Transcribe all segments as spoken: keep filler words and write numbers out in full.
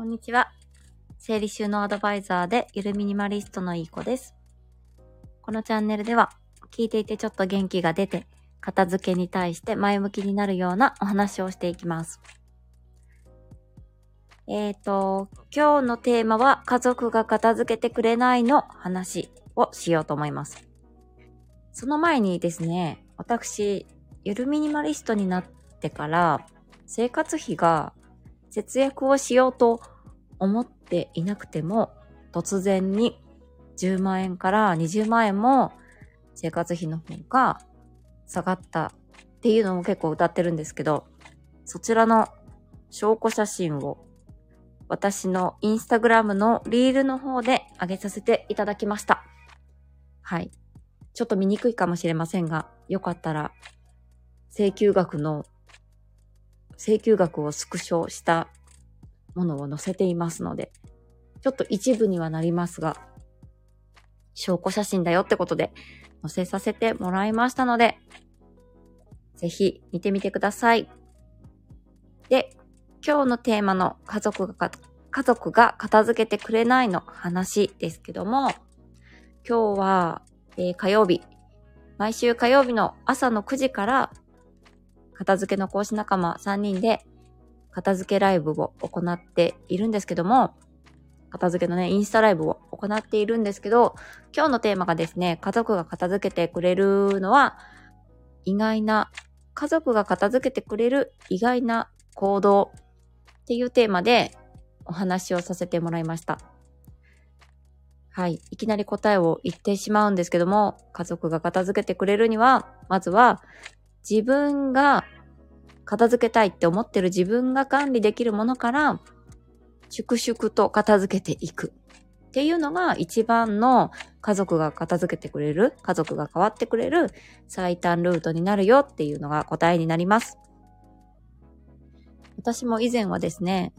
こんにちは。整理収納アドバイザーでゆるミニマリストのいい子です。このチャンネルでは聞いていてちょっと元気が出て、片付けに対して前向きになるようなお話をしていきます。えっと、今日のテーマは家族が片付けてくれないの話をしようと思います。その前にですね、私、ゆるミニマリストになってから生活費が節約をしようと思っていなくても、突然にじゅうまんえんからにじゅうまんえんも生活費の方が下がったっていうのも結構歌ってるんですけど、そちらの証拠写真を私のインスタグラムのリールの方で上げさせていただきました。はい。ちょっと見にくいかもしれませんが、よかったら請求額の請求額をスクショしたものを載せていますので、ちょっと一部にはなりますが、証拠写真だよってことで載せさせてもらいましたので、ぜひ見てみてください。で、今日のテーマの家族が、家族が片付けてくれないの話ですけども、今日は、えー、火曜日、毎週火曜日の朝のくじから、片付けの講師仲間さんにんで片付けライブを行っているんですけども、片付けのね、インスタライブを行っているんですけど、今日のテーマがですね、家族が片付けてくれるのは意外な、家族が片付けてくれる意外な行動っていうテーマでお話をさせてもらいました。はい、いきなり答えを言ってしまうんですけども、家族が片付けてくれるには、まずは自分が片付けたいって思ってる自分が管理できるものから粛々と片付けていくっていうのが一番の家族が片付けてくれる、家族が変わってくれる最短ルートになるよっていうのが答えになります。私も以前はですね、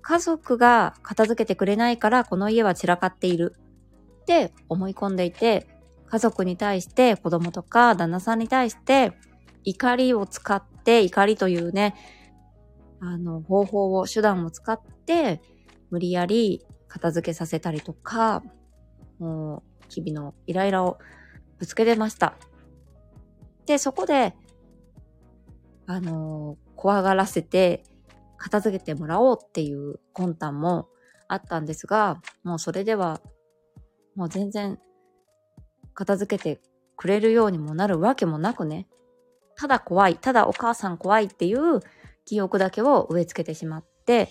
家族が片付けてくれないからこの家は散らかっているって思い込んでいて、家族に対して子供とか旦那さんに対して怒りを使って、怒りというね、あの方法を、手段を使って無理やり片付けさせたりとか、もう日々のイライラをぶつけてました。で、そこで、あの、怖がらせて片付けてもらおうっていう魂胆もあったんですが、もうそれでは、もう全然、片付けてくれるようにもなるわけもなくね、ただ怖い、ただお母さん怖いっていう記憶だけを植え付けてしまって、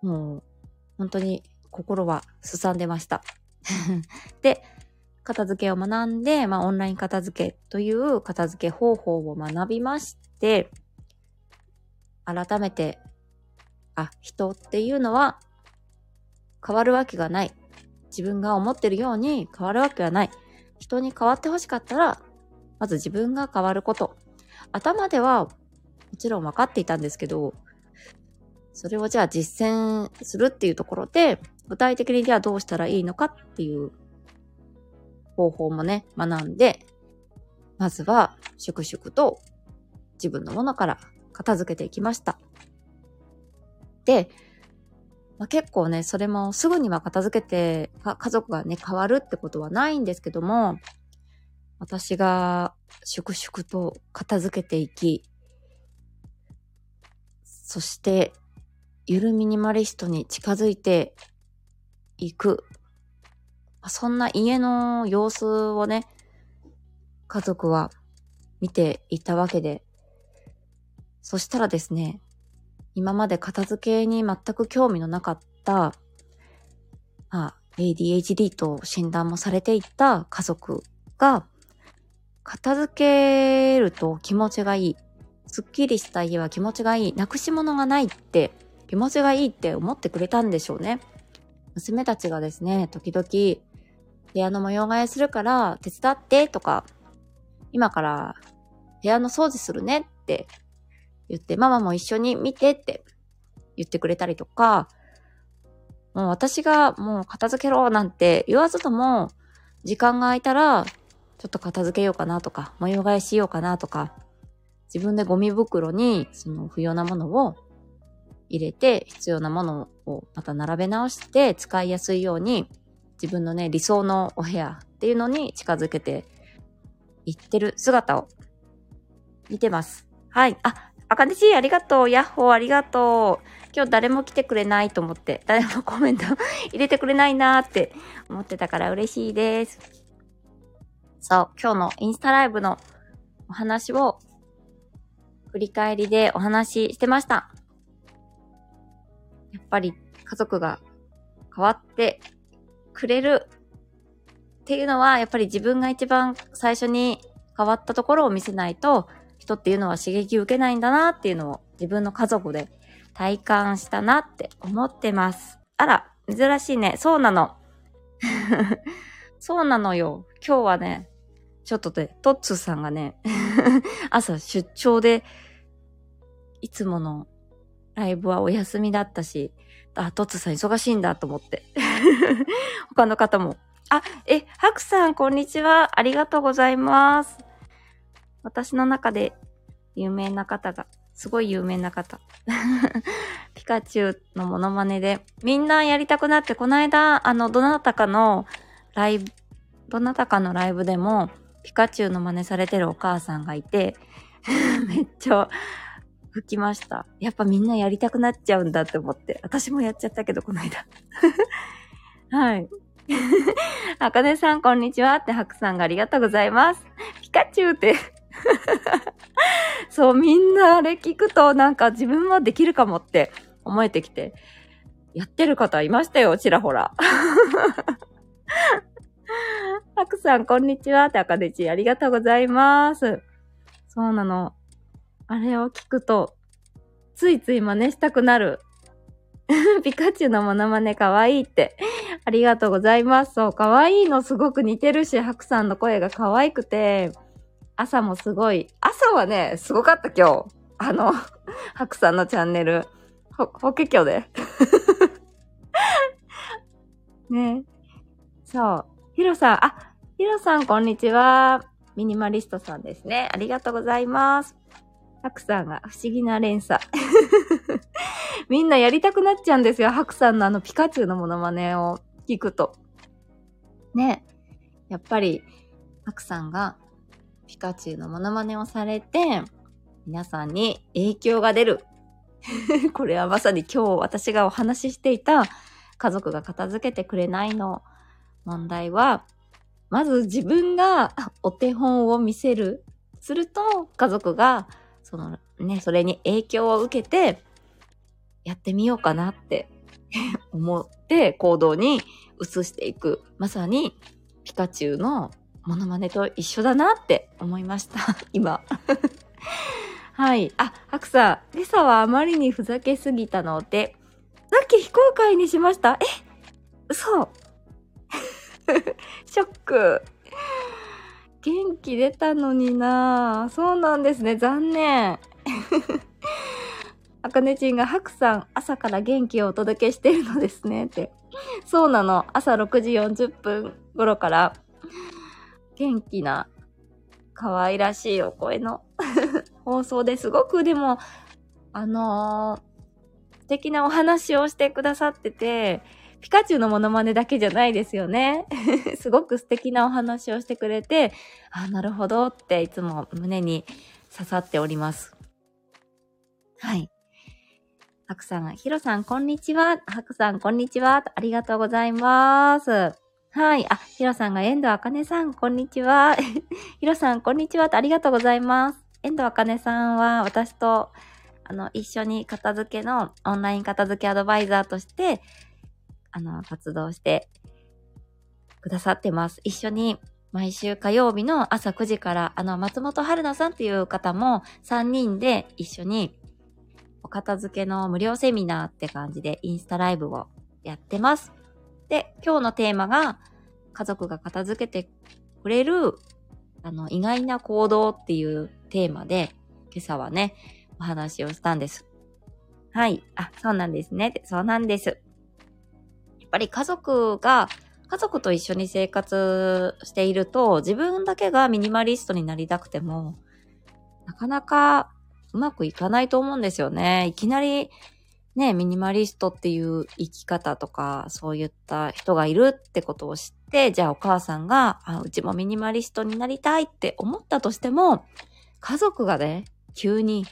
もう本当に心はすさんでましたで、片付けを学んで、まあ、オンライン片付けという片付け方法を学びまして、改めて、あ、人っていうのは変わるわけがない、自分が思ってるように変わるわけはない。人に変わってほしかったら、まず自分が変わること。頭ではもちろん分かっていたんですけど、それをじゃあ実践するっていうところで、具体的にじゃあどうしたらいいのかっていう方法もね、学んで、まずは粛々と自分のものから片付けていきました。で、まあ、結構ね、それもすぐには片付けて、家族がね、変わるってことはないんですけども、私が粛々と片付けていき、そして、ゆるミニマリストに近づいていく。そんな家の様子をね、家族は見ていたわけで、そしたらですね、今まで片付けに全く興味のなかった、まあ、エーディーエイチディー と診断もされていた家族が、片付けると気持ちがいい。すっきりした家は気持ちがいい。なくし物がないって、気持ちがいいって思ってくれたんでしょうね。娘たちがですね、時々、部屋の模様替えするから手伝ってとか、今から部屋の掃除するねって、言って、ママも一緒に見てって言ってくれたりとか、もう私がもう片付けろなんて言わずとも、時間が空いたら、ちょっと片付けようかなとか、模様替えしようかなとか、自分でゴミ袋にその不要なものを入れて、必要なものをまた並べ直して使いやすいように、自分のね、理想のお部屋っていうのに近づけていってる姿を見てます。はい。あ、あかねちありがとう。ヤッホーありがとう。今日誰も来てくれないと思って、誰もコメント入れてくれないなーって思ってたから嬉しいです。そう、今日のインスタライブのお話を振り返りでお話ししてました。やっぱり家族が変わってくれるっていうのは、やっぱり自分が一番最初に変わったところを見せないと、人っていうのは刺激を受けないんだなっていうのを自分の家族で体感したなって思ってます。あら、珍しいね。そうなの。そうなのよ。今日はね、ちょっとで、トッツーさんがね、朝出張で、いつものライブはお休みだったし、あ、トッツーさん忙しいんだと思って。他の方も。あ、え、ハクさん、こんにちは。ありがとうございます。私の中で有名な方が、すごい有名な方。ピカチュウのモノマネで、みんなやりたくなって、この間、あの、どなたかのライブ、どなたかのライブでも、ピカチュウの真似されてるお母さんがいて、めっちゃ吹きました。やっぱみんなやりたくなっちゃうんだって思って。私もやっちゃったけど、この間。はい。あかねさん、こんにちはって、ハクさんがありがとうございます。ピカチュウって。そう、みんなあれ聞くと、なんか自分もできるかもって思えてきて、やってる方いましたよ、ちらほら。ハクさん、こんにちはって、あかねち、ありがとうございます。そうなの。あれを聞くと、ついつい真似したくなる。ピカチュウのモノマネかわいいって。ありがとうございます。そう、かわいいのすごく似てるし、ハクさんの声がかわいくて、朝もすごい、朝はね、すごかった今日。あの、ハクさんのチャンネル、ほ、法華経で。ね。そう。ヒロさん、あ、ヒロさんこんにちは。ミニマリストさんですね。ありがとうございます。ハクさんが不思議な連鎖。みんなやりたくなっちゃうんですよ。ハクさんのあのピカチュウのモノマネを聞くと。ね。やっぱり、ハクさんがピカチュウのモノマネをされて、皆さんに影響が出る。これはまさに今日私がお話ししていた家族が片付けてくれないの問題は、まず自分がお手本を見せる。すると家族がそのね、それに影響を受けてやってみようかなって思って行動に移していく。まさにピカチュウのモノマネと一緒だなって思いました。今。はい。あ、ハクさん、今朝はあまりにふざけすぎたので、さっき非公開にしました。え、嘘。ショック。元気出たのになぁ。そうなんですね。残念。あかねちんがハクさん、朝から元気をお届けしているのですねって。そうなの。朝ろくじよんじゅっぷん頃から元気な可愛らしいお声の放送ですごくでも、あのー、素敵なお話をしてくださってて、ピカチュウのモノマネだけじゃないですよね。すごく素敵なお話をしてくれて、あ、なるほどっていつも胸に刺さっております。はい。ハクさんが、ヒロさんこんにちは。ハクさんこんにちは。ありがとうございます。はい。あ、ヒロさんが、遠藤あかねさんこんにちは。ヒロさんこんにちは。ありがとうございます。遠藤あかねさんは私と、あの、一緒に片付けの、オンライン片付けアドバイザーとして、あの、活動してくださってます。一緒に毎週火曜日の朝くじから、あの、松本春菜さんっていう方もさんにんで一緒にお片付けの無料セミナーって感じでインスタライブをやってます。で、今日のテーマが家族が片付けてくれる、あの、意外な行動っていうテーマで、今朝はね、お話をしたんです。はい。あ、そうなんですね。そうなんです。やっぱり家族が、家族と一緒に生活していると、自分だけがミニマリストになりたくても、なかなかうまくいかないと思うんですよね。いきなり、ね、ミニマリストっていう生き方とか、そういった人がいるってことを知って、じゃあお母さんが、あ、うちもミニマリストになりたいって思ったとしても、家族がね、急に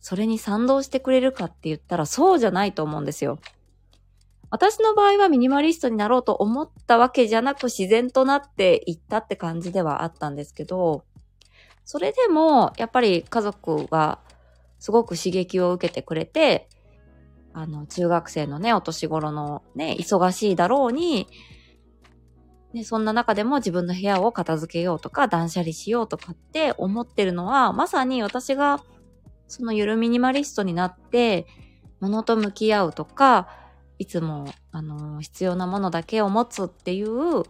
それに賛同してくれるかって言ったらそうじゃないと思うんですよ。私の場合はミニマリストになろうと思ったわけじゃなく自然となっていったって感じではあったんですけど、それでもやっぱり家族がすごく刺激を受けてくれて、あの中学生のね、お年頃のね、忙しいだろうに、ね、そんな中でも自分の部屋を片付けようとか断捨離しようとかって思ってるのは、まさに私がそのゆるミニマリストになって物と向き合うとか、いつも、あのー、必要なものだけを持つっていう、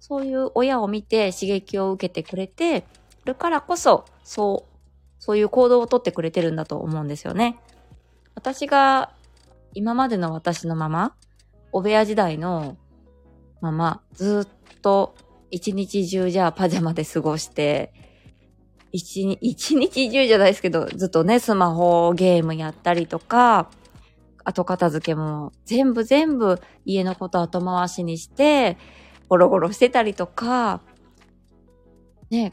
そういう親を見て刺激を受けてくれてるからこそ、そう、そういう行動をとってくれてるんだと思うんですよね。私が、今までの私のまま、お部屋時代のまま、ずっと一日中じゃあパジャマで過ごして、一日、一日中じゃないですけど、ずっとね、スマホゲームやったりとか、後片付けも全部全部家のこと後回しにしてゴロゴロしてたりとかね、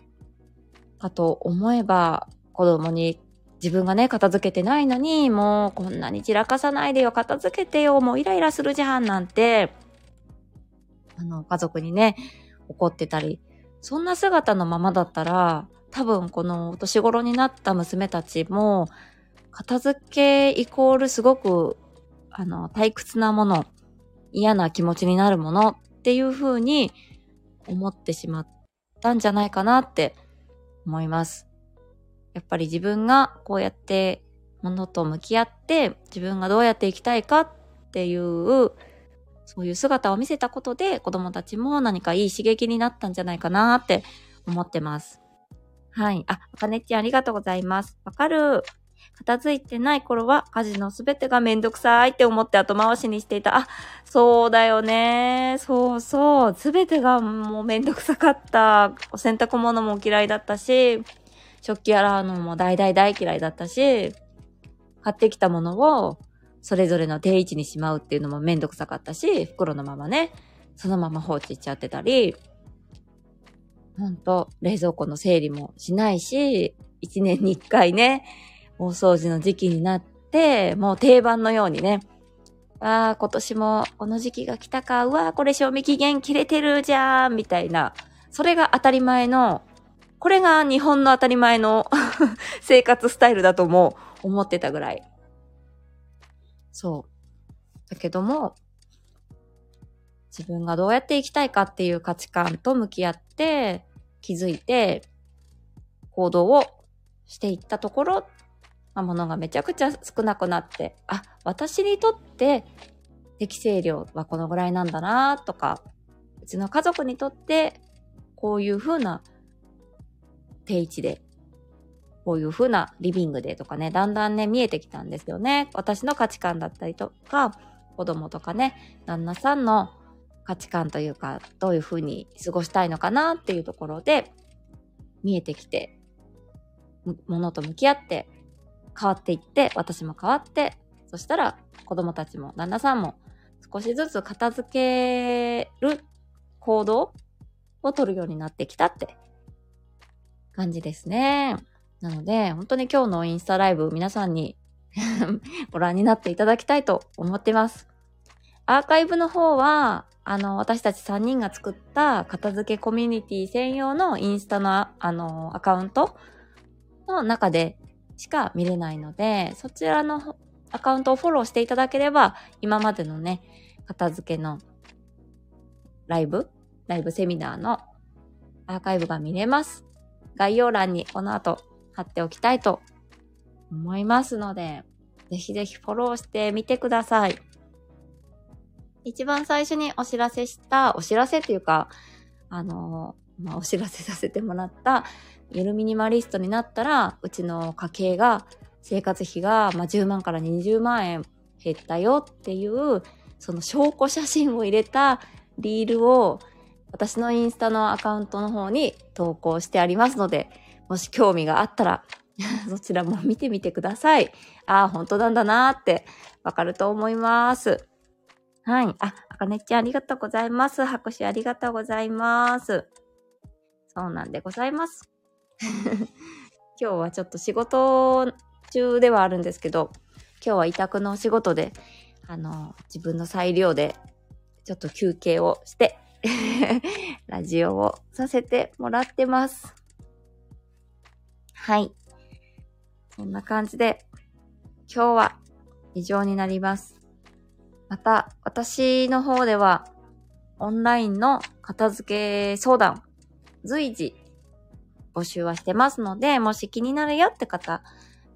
かと思えば子供に自分がね片付けてないのに、もうこんなに散らかさないでよ、片付けてよ、もうイライラするじゃんなんて、あの家族にね怒ってたり、そんな姿のままだったら多分このお年頃になった娘たちも片付けイコールすごくあの退屈なもの、嫌な気持ちになるものっていう風に思ってしまったんじゃないかなって思います。やっぱり自分がこうやって物と向き合って自分がどうやって生きたいかっていう、そういう姿を見せたことで子供たちも何かいい刺激になったんじゃないかなって思ってます。はい。あ、あかねちゃんありがとうございます。わかる。片付いてない頃は家事のすべてがめんどくさいって思って後回しにしていた。あ、そうだよね。そうそう。すべてがもうめんどくさかった。お洗濯物も嫌いだったし、食器洗うのも大大大嫌いだったし、買ってきたものをそれぞれの定位置にしまうっていうのもめんどくさかったし、袋のままね、そのまま放置しちゃってたり、ほんと、冷蔵庫の整理もしないし、一年に一回ね、大掃除の時期になって、もう定番のようにね。ああ、今年もこの時期が来たか。うわー、これ賞味期限切れてるじゃんみたいな。それが当たり前の、これが日本の当たり前の生活スタイルだとも思ってたぐらい。そう。だけども、自分がどうやって生きたいかっていう価値観と向き合って、気づいて、行動をしていったところ、物がめちゃくちゃ少なくなって、あ、私にとって適正量はこのぐらいなんだなとか、うちの家族にとってこういう風な定位置で、こういう風なリビングでとかね、だんだんね見えてきたんですよね。私の価値観だったりとか、子供とかね、旦那さんの価値観というか、どういう風に過ごしたいのかなっていうところで見えてきて、物と向き合って変わっていって、私も変わって、そしたら子供たちも旦那さんも少しずつ片付ける行動を取るようになってきたって感じですね。なので本当に今日のインスタライブ、皆さんにご覧になっていただきたいと思ってます。アーカイブの方はあの私たちさんにんが作った片付けコミュニティ専用のインスタのあのアカウントの中でしか見れないので、そちらのアカウントをフォローしていただければ、今までのね、片付けのライブ、ライブセミナーのアーカイブが見れます。概要欄にこの後貼っておきたいと思いますので、ぜひぜひフォローしてみてください。一番最初にお知らせした、お知らせというか、あの、まあ、お知らせさせてもらった、ゆるミニマリストになったら、うちの家計が、生活費が、まあ、じゅうまんからにじゅうまんえん減ったよっていう、その証拠写真を入れたリールを、私のインスタのアカウントの方に投稿してありますので、もし興味があったら、そちらも見てみてください。ああ、本当なんだなーってわかると思います。はい。あ、あかねちゃんありがとうございます。拍手ありがとうございます。そうなんでございます。今日はちょっと仕事中ではあるんですけど、今日は委託のお仕事で、あの、自分の裁量でちょっと休憩をして、ラジオをさせてもらってます。はい。こんな感じで、今日は以上になります。また、私の方では、オンラインの片付け相談、随時募集はしてますので、もし気になるよって方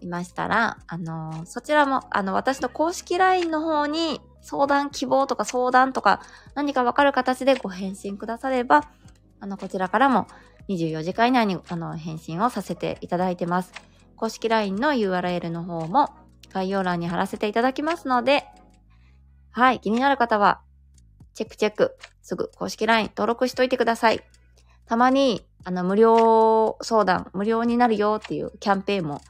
いましたら、あの、そちらも、あの、私の公式 ライン の方に、相談希望とか相談とか何かわかる形でご返信くだされば、あの、こちらからもにじゅうよじかん以内にあの返信をさせていただいてます。公式 ライン の ユーアールエル の方も概要欄に貼らせていただきますので、はい、気になる方はチェックチェック、すぐ公式 ライン 登録しといてください。たまにあの無料相談、無料になるよっていうキャンペーンも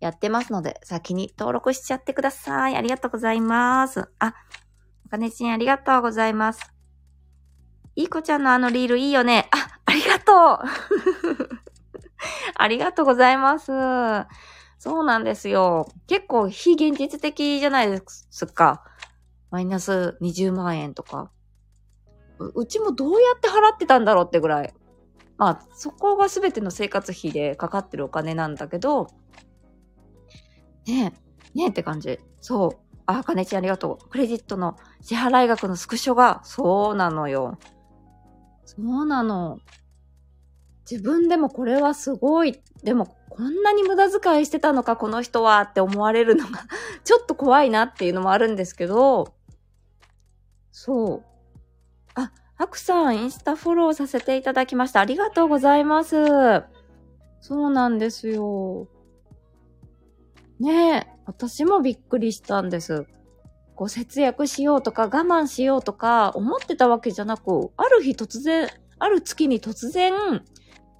やってますので、先に登録しちゃってください。ありがとうございます。あ、おかねちんありがとうございます。いい子ちゃんのあのリールいいよね。あ、ありがとう。ありがとうございます。そうなんですよ。結構非現実的じゃないですか。マイナスにじゅうまんえんとか。うちもどうやって払ってたんだろうってぐらい。まあ、そこが全ての生活費でかかってるお金なんだけど、ねえ、ねえって感じ。そう。あ、あかねちゃんありがとう。クレジットの支払い額のスクショが、そうなのよ。そうなの。自分でもこれはすごい。でも、こんなに無駄遣いしてたのか、この人はって思われるのが、ちょっと怖いなっていうのもあるんですけど、そう。あ、あくさん、インスタフォローさせていただきました。ありがとうございます。そうなんですよ。ねえ、私もびっくりしたんです。こう節約しようとか我慢しようとか思ってたわけじゃなく、ある日突然、ある月に突然、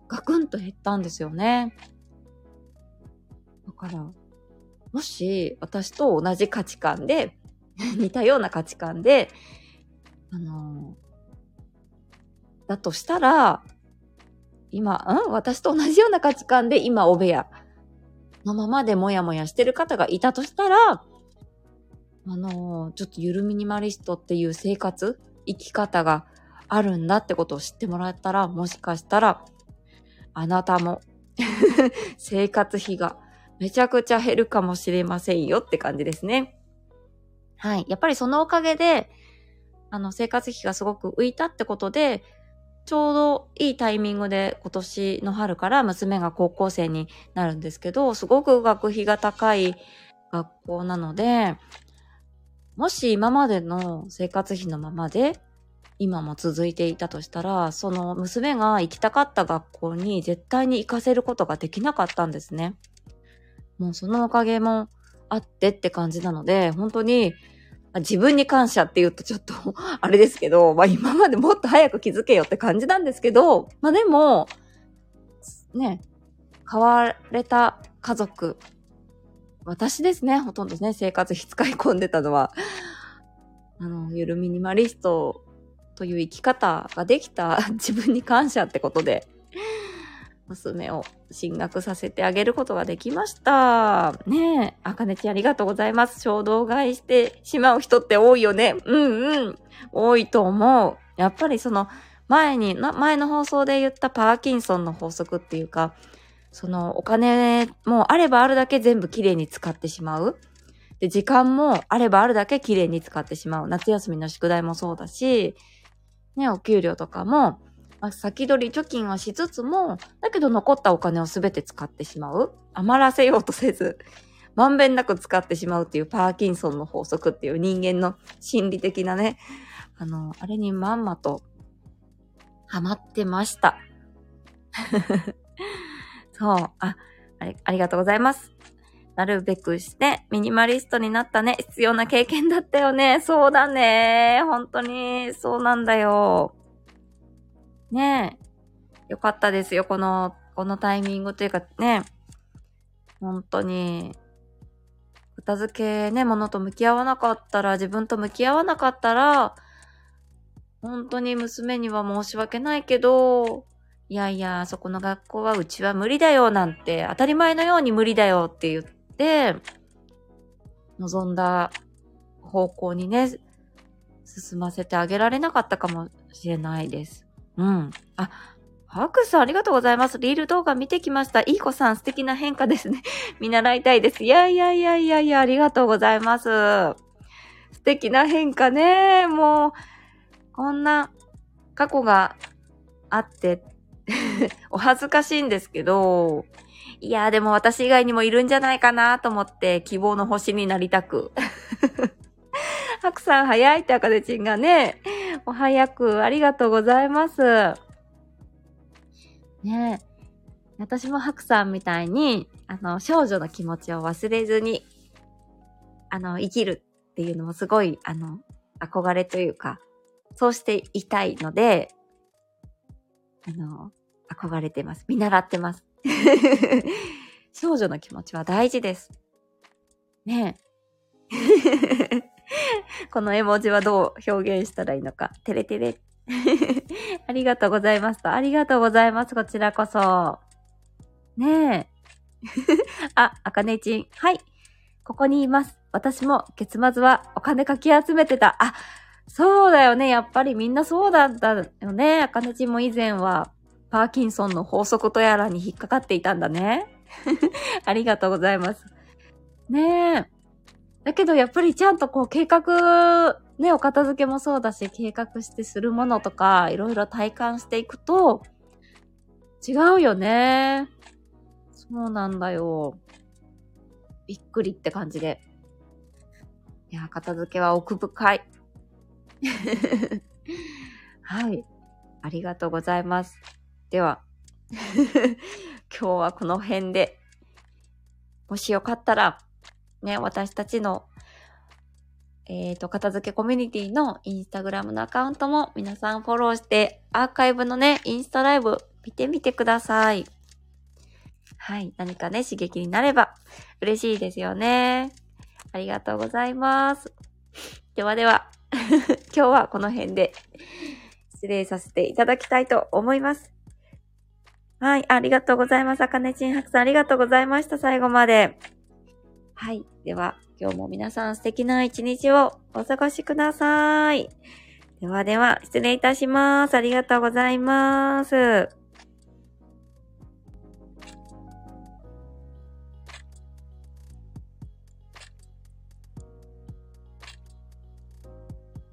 ガクンと減ったんですよね。だから、もし私と同じ価値観で、似たような価値観で、あの、だとしたら、今、うん？私と同じような価値観で今、お部屋。のままでもやもやしてる方がいたとしたら、あのー、ちょっとゆるミニマリストっていう生活、生き方があるんだってことを知ってもらえたら、もしかしたら、あなたも、生活費がめちゃくちゃ減るかもしれませんよって感じですね。はい。やっぱりそのおかげで、あの、生活費がすごく浮いたってことで、ちょうどいいタイミングで今年の春から娘が高校生になるんですけど、すごく学費が高い学校なので、もし今までの生活費のままで今も続いていたとしたら、その娘が行きたかった学校に絶対に行かせることができなかったんですね。もうそのおかげもあってって感じなので、本当に自分に感謝って言うとちょっとあれですけど、まあ今までもっと早く気づけよって感じなんですけど、まあでも、ね、変われた家族、私ですね、ほとんどね、生活費使い込んでたのは、あの、ゆるミニマリストという生き方ができた自分に感謝ってことで、娘を進学させてあげることができました。ねえ、あかねちゃんありがとうございます。衝動買いしてしまう人って多いよね。うんうん。多いと思う。やっぱりその前に、前の放送で言ったパーキンソンの法則っていうか、そのお金もあればあるだけ全部きれいに使ってしまう。で、時間もあればあるだけきれいに使ってしまう。夏休みの宿題もそうだし、ね、お給料とかも、先取り貯金はしつつも、だけど残ったお金をすべて使ってしまう。余らせようとせず、まんべんなく使ってしまうっていうパーキンソンの法則っていう人間の心理的なね、あの、あれにまんまとハマってました。そう、あ、あれ、ありがとうございます。なるべくしてミニマリストになったね。必要な経験だったよね。そうだね。本当にそうなんだよ。ねえ。よかったですよ。この、このタイミングというかね。本当に。片付けね、ものと向き合わなかったら、自分と向き合わなかったら、本当に娘には申し訳ないけど、いやいや、そこの学校はうちは無理だよなんて、当たり前のように無理だよって言って、望んだ方向にね、進ませてあげられなかったかもしれないです。うん。あ、ハクさんありがとうございます。リール動画見てきました。いい子さん素敵な変化ですね。見習いたいです。いやいやいやいやいや、ありがとうございます。素敵な変化ね。もう、こんな過去があって、お恥ずかしいんですけど、いやーでも私以外にもいるんじゃないかなと思って希望の星になりたく。ハクさん早いって赤でちんがね、お早くありがとうございます。ねえ、私もハクさんみたいに、あの、少女の気持ちを忘れずに、あの、生きるっていうのもすごい、あの、憧れというか、そうしていたいので、あの、憧れてます。見習ってます。少女の気持ちは大事です。ねえ。この絵文字はどう表現したらいいのか。てれてれ。ありがとうございますと。ありがとうございます。こちらこそ。ねえ。あ、あかねちん。はい。ここにいます。私も月末はお金かき集めてた。あ、そうだよね。やっぱりみんなそうだったよね。あかねちんも以前はパーキンソンの法則とやらに引っかかっていたんだね。ありがとうございます。ねえ。だけどやっぱりちゃんとこう計画、ね、お片付けもそうだし、計画してするものとか、いろいろ体感していくと、違うよね。そうなんだよ。びっくりって感じで。いや、片付けは奥深い。はい。ありがとうございます。では、今日はこの辺で、もしよかったら、ね、私たちの、えっと、片付けコミュニティのインスタグラムのアカウントも皆さんフォローして、アーカイブのね、インスタライブ見てみてください。はい。何かね、刺激になれば嬉しいですよね。ありがとうございます。ではでは、今日はこの辺で失礼させていただきたいと思います。はい。ありがとうございます。あかねちんはくさんありがとうございました。最後まで。はい。では、今日も皆さん素敵な一日をお過ごしください。ではでは、失礼いたします。ありがとうございます。